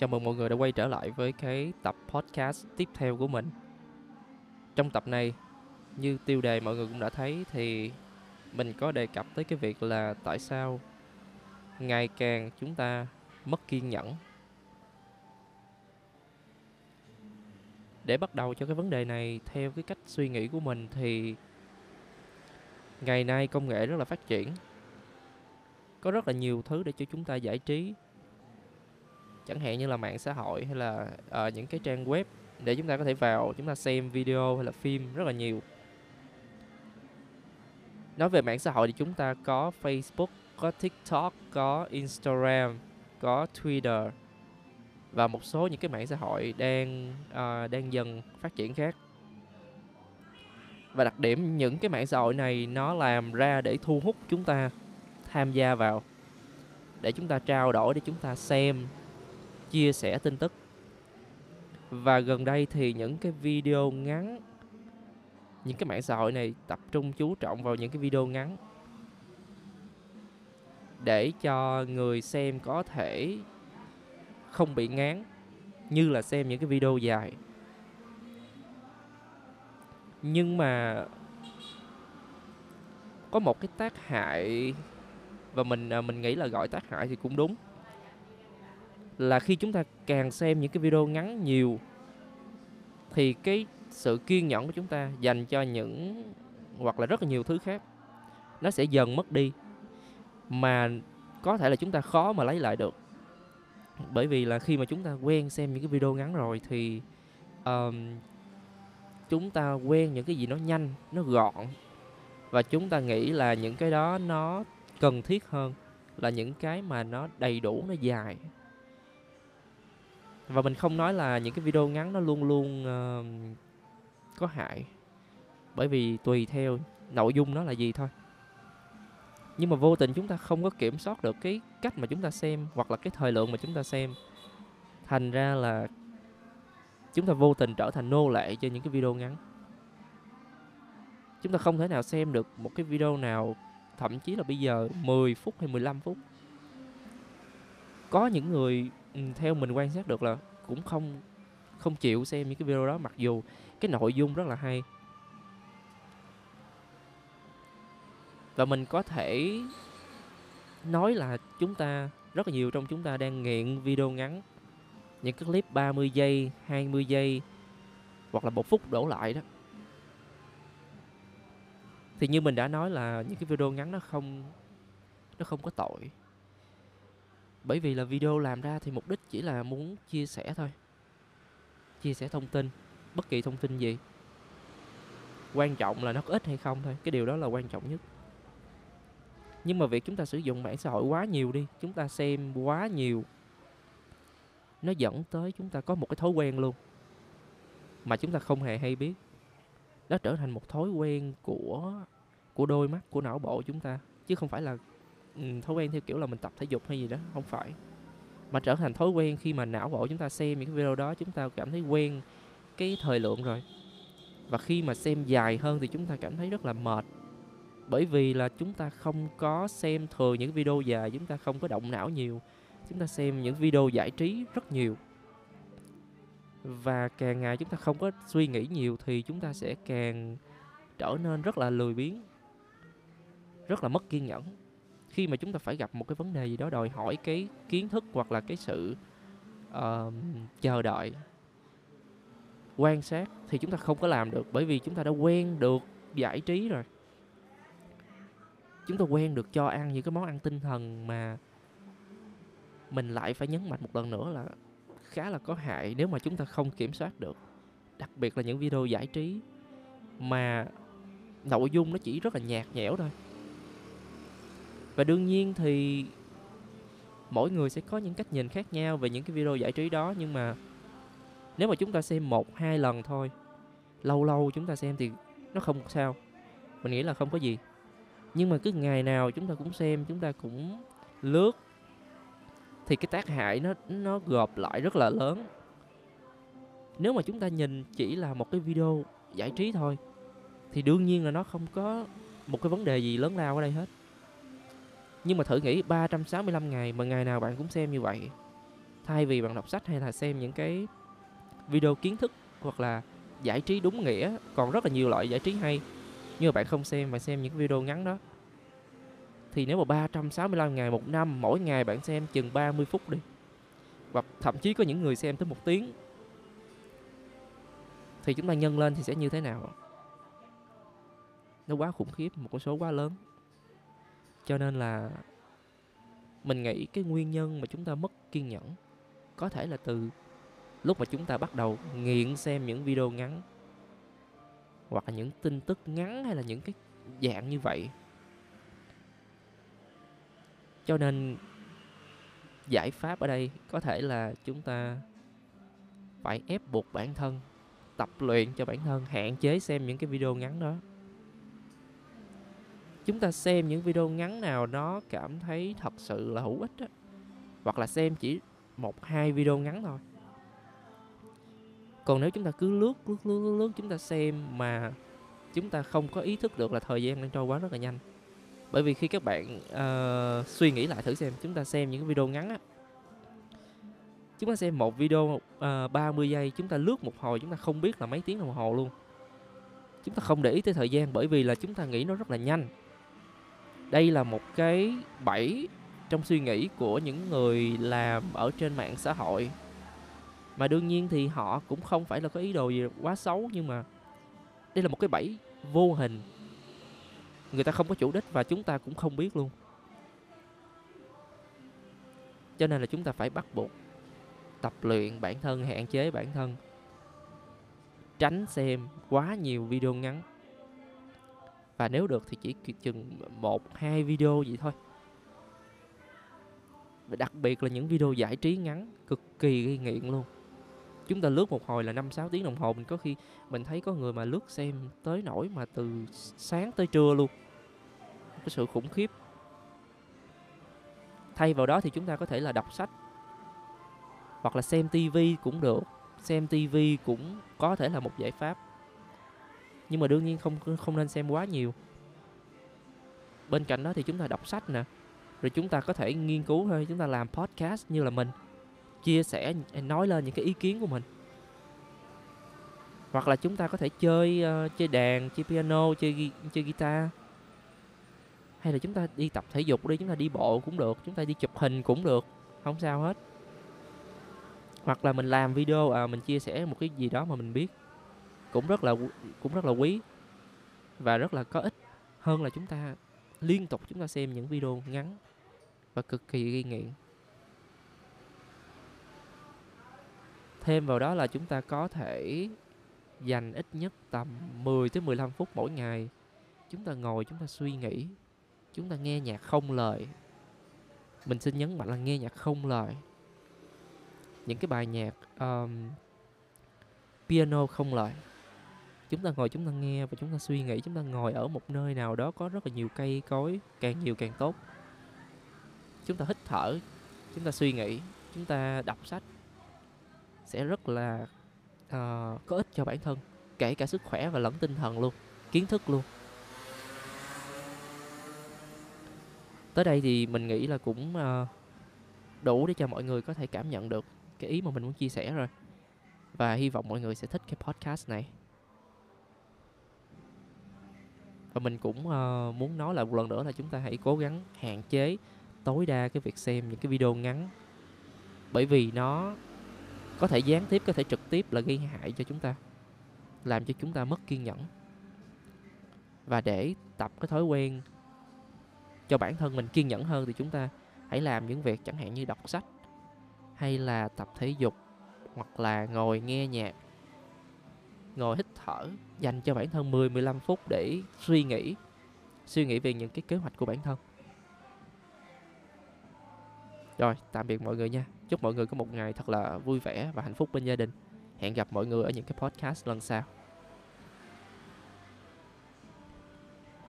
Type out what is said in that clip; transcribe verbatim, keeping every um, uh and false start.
Chào mừng mọi người đã quay trở lại với cái tập podcast tiếp theo của mình. Trong tập này, như tiêu đề mọi người cũng đã thấy thì mình có đề cập tới cái việc là tại sao ngày càng chúng ta mất kiên nhẫn. Để bắt đầu cho cái vấn đề này theo cái cách suy nghĩ của mình thì ngày nay công nghệ rất là phát triển. Có rất là nhiều thứ để cho chúng ta giải trí. Chẳng hạn như là mạng xã hội hay là uh, những cái trang web để chúng ta có thể vào, chúng ta xem video hay là phim rất là nhiều. Nói về mạng xã hội thì chúng ta có Facebook, có TikTok, có Instagram, có Twitter và một số những cái mạng xã hội đang, uh, đang dần phát triển khác. Và đặc điểm những cái mạng xã hội này nó làm ra để thu hút chúng ta tham gia vào, để chúng ta trao đổi, để chúng ta xem, chia sẻ tin tức. Và gần đây thì những cái video ngắn, những cái mạng xã hội này tập trung chú trọng vào những cái video ngắn để cho người xem có thể không bị ngán như là xem những cái video dài. Nhưng mà có một cái tác hại, và mình mình nghĩ là gọi tác hại thì cũng đúng, là khi chúng ta càng xem những cái video ngắn nhiều thì cái sự kiên nhẫn của chúng ta dành cho những hoặc là rất là nhiều thứ khác nó sẽ dần mất đi, mà có thể là chúng ta khó mà lấy lại được. Bởi vì là khi mà chúng ta quen xem những cái video ngắn rồi thì uh, chúng ta quen những cái gì nó nhanh, nó gọn, và chúng ta nghĩ là những cái đó nó cần thiết hơn là những cái mà nó đầy đủ, nó dài. Và mình không nói là những cái video ngắn nó luôn luôn uh, có hại, bởi vì tùy theo nội dung nó là gì thôi. Nhưng mà vô tình chúng ta không có kiểm soát được cái cách mà chúng ta xem hoặc là cái thời lượng mà chúng ta xem. Thành ra là chúng ta vô tình trở thành nô lệ cho những cái video ngắn. Chúng ta không thể nào xem được một cái video nào, thậm chí là bây giờ mười phút hay mười lăm phút. Có những người theo mình quan sát được là cũng không không chịu xem những cái video đó, mặc dù cái nội dung rất là hay. Và mình có thể nói là chúng ta, rất là nhiều trong chúng ta đang nghiện video ngắn, những cái clip ba mươi giây, hai mươi giây hoặc là một phút đổ lại đó. Thì như mình đã nói là những cái video ngắn nó không nó không có tội. Bởi vì là video làm ra thì mục đích chỉ là muốn chia sẻ thôi. Chia sẻ thông tin, bất kỳ thông tin gì. Quan trọng là nó có ích hay không thôi, cái điều đó là quan trọng nhất. Nhưng mà việc chúng ta sử dụng mạng xã hội quá nhiều đi, chúng ta xem quá nhiều, nó dẫn tới chúng ta có một cái thói quen luôn mà chúng ta không hề hay biết. Nó trở thành một thói quen của, của đôi mắt, của não bộ chúng ta. Chứ không phải là thói quen theo kiểu là mình tập thể dục hay gì đó, không phải, mà trở thành thói quen khi mà não bộ chúng ta xem những cái video đó, chúng ta cảm thấy quen cái thời lượng rồi. Và khi mà xem dài hơn thì chúng ta cảm thấy rất là mệt, bởi vì là chúng ta không có xem thừa những video dài, chúng ta không có động não nhiều, chúng ta xem những video giải trí rất nhiều. Và càng ngày chúng ta không có suy nghĩ nhiều thì chúng ta sẽ càng trở nên rất là lười biếng, rất là mất kiên nhẫn. Khi mà chúng ta phải gặp một cái vấn đề gì đó đòi hỏi cái kiến thức hoặc là cái sự uh, chờ đợi, quan sát thì chúng ta không có làm được, bởi vì chúng ta đã quen được giải trí rồi. Chúng ta quen được cho ăn những cái món ăn tinh thần mà mình lại phải nhấn mạnh một lần nữa là khá là có hại nếu mà chúng ta không kiểm soát được. Đặc biệt là những video giải trí mà nội dung nó chỉ rất là nhạt nhẽo thôi. Và đương nhiên thì mỗi người sẽ có những cách nhìn khác nhau về những cái video giải trí đó. Nhưng mà nếu mà chúng ta xem một, hai lần thôi, lâu lâu chúng ta xem thì nó không sao. Mình nghĩ là không có gì. Nhưng mà cứ ngày nào chúng ta cũng xem, chúng ta cũng lướt, thì cái tác hại nó, nó gộp lại rất là lớn. Nếu mà chúng ta nhìn chỉ là một cái video giải trí thôi thì đương nhiên là nó không có một cái vấn đề gì lớn lao ở đây hết. Nhưng mà thử nghĩ ba trăm sáu mươi lăm ngày mà ngày nào bạn cũng xem như vậy, Thay vì bạn đọc sách hay là xem những cái video kiến thức hoặc là giải trí đúng nghĩa, còn rất là nhiều loại giải trí hay, nhưng mà bạn không xem, bạn xem những cái video ngắn đó, thì nếu mà ba trăm sáu mươi lăm ngày một năm, mỗi ngày bạn xem chừng ba mươi phút đi, và thậm chí có những người xem tới một tiếng, thì chúng ta nhân lên thì sẽ như thế nào? Nó quá khủng khiếp, một con số quá lớn. Cho nên là mình nghĩ cái nguyên nhân mà chúng ta mất kiên nhẫn có thể là từ lúc mà chúng ta bắt đầu nghiện xem những video ngắn, hoặc là những tin tức ngắn, hay là những cái dạng như vậy. Cho nên giải pháp ở đây có thể là chúng ta phải ép buộc bản thân, tập luyện cho bản thân hạn chế xem những cái video ngắn đó. Chúng ta xem những video ngắn nào nó cảm thấy thật sự là hữu ích đó, hoặc là xem chỉ một hai video ngắn thôi. Còn nếu chúng ta cứ lướt lướt lướt lướt, lướt chúng ta xem mà chúng ta không có ý thức được là thời gian đang trôi quá rất là nhanh. Bởi vì khi các bạn uh, suy nghĩ lại thử xem, chúng ta xem những cái video ngắn á, chúng ta xem một video uh, ba mươi giây, chúng ta lướt một hồi chúng ta không biết là mấy tiếng đồng hồ luôn. Chúng ta không để ý tới thời gian bởi vì là chúng ta nghĩ nó rất là nhanh. Đây là một cái bẫy trong suy nghĩ của những người làm ở trên mạng xã hội. Mà đương nhiên thì họ cũng không phải là có ý đồ gì quá xấu, nhưng mà đây là một cái bẫy vô hình. Người ta không có chủ đích và chúng ta cũng không biết luôn. Cho nên là chúng ta phải bắt buộc tập luyện bản thân, hạn chế bản thân, tránh xem quá nhiều video ngắn. Và nếu được thì chỉ chừng một hai video vậy thôi. Và đặc biệt là những video giải trí ngắn cực kỳ gây nghiện luôn. Chúng ta lướt một hồi là năm sáu tiếng đồng hồ. Mình có khi mình thấy có người mà lướt xem tới nổi mà từ sáng tới trưa luôn. Cái sự khủng khiếp. Thay vào đó thì chúng ta có thể là đọc sách, hoặc là xem tivi cũng được. Xem tivi cũng có thể là một giải pháp, nhưng mà đương nhiên không không nên xem quá nhiều. Bên cạnh đó thì chúng ta đọc sách nè, rồi chúng ta có thể nghiên cứu thôi, chúng ta làm podcast như là mình, chia sẻ, nói lên những cái ý kiến của mình. Hoặc là chúng ta có thể chơi uh, chơi đàn, chơi piano, chơi, chơi guitar. Hay là chúng ta đi tập thể dục đi, chúng ta đi bộ cũng được, chúng ta đi chụp hình cũng được, không sao hết. Hoặc là mình làm video, à, mình chia sẻ một cái gì đó mà mình biết, cũng rất là cũng rất là quý và rất là có ích, hơn là chúng ta liên tục chúng ta xem những video ngắn và cực kỳ gây nghiện. Thêm vào đó là chúng ta có thể dành ít nhất tầm mười tới mười lăm phút mỗi ngày, chúng ta ngồi, chúng ta suy nghĩ, chúng ta nghe nhạc không lời. Mình xin nhấn mạnh là nghe nhạc không lời. Những cái bài nhạc um, piano không lời. Chúng ta ngồi, chúng ta nghe và chúng ta suy nghĩ. Chúng ta ngồi ở một nơi nào đó có rất là nhiều cây cối, càng nhiều càng tốt. Chúng ta hít thở, chúng ta suy nghĩ, chúng ta đọc sách sẽ rất là uh, có ích cho bản thân, kể cả sức khỏe và lẫn tinh thần luôn, kiến thức luôn. Tới đây thì mình nghĩ là cũng uh, đủ để cho mọi người có thể cảm nhận được cái ý mà mình muốn chia sẻ rồi. Và hy vọng mọi người sẽ thích cái podcast này. Và mình cũng uh, muốn nói lại một lần nữa là chúng ta hãy cố gắng hạn chế tối đa cái việc xem những cái video ngắn, bởi vì nó có thể gián tiếp, có thể trực tiếp là gây hại cho chúng ta, làm cho chúng ta mất kiên nhẫn. Và để tập cái thói quen cho bản thân mình kiên nhẫn hơn thì chúng ta hãy làm những việc chẳng hạn như đọc sách, hay là tập thể dục, hoặc là ngồi nghe nhạc, ngồi hít thở, dành cho bản thân mười mười lăm phút để suy nghĩ, suy nghĩ về những cái kế hoạch của bản thân. Rồi, tạm biệt mọi người nha. Chúc mọi người có một ngày thật là vui vẻ và hạnh phúc bên gia đình. Hẹn gặp mọi người ở những cái podcast lần sau.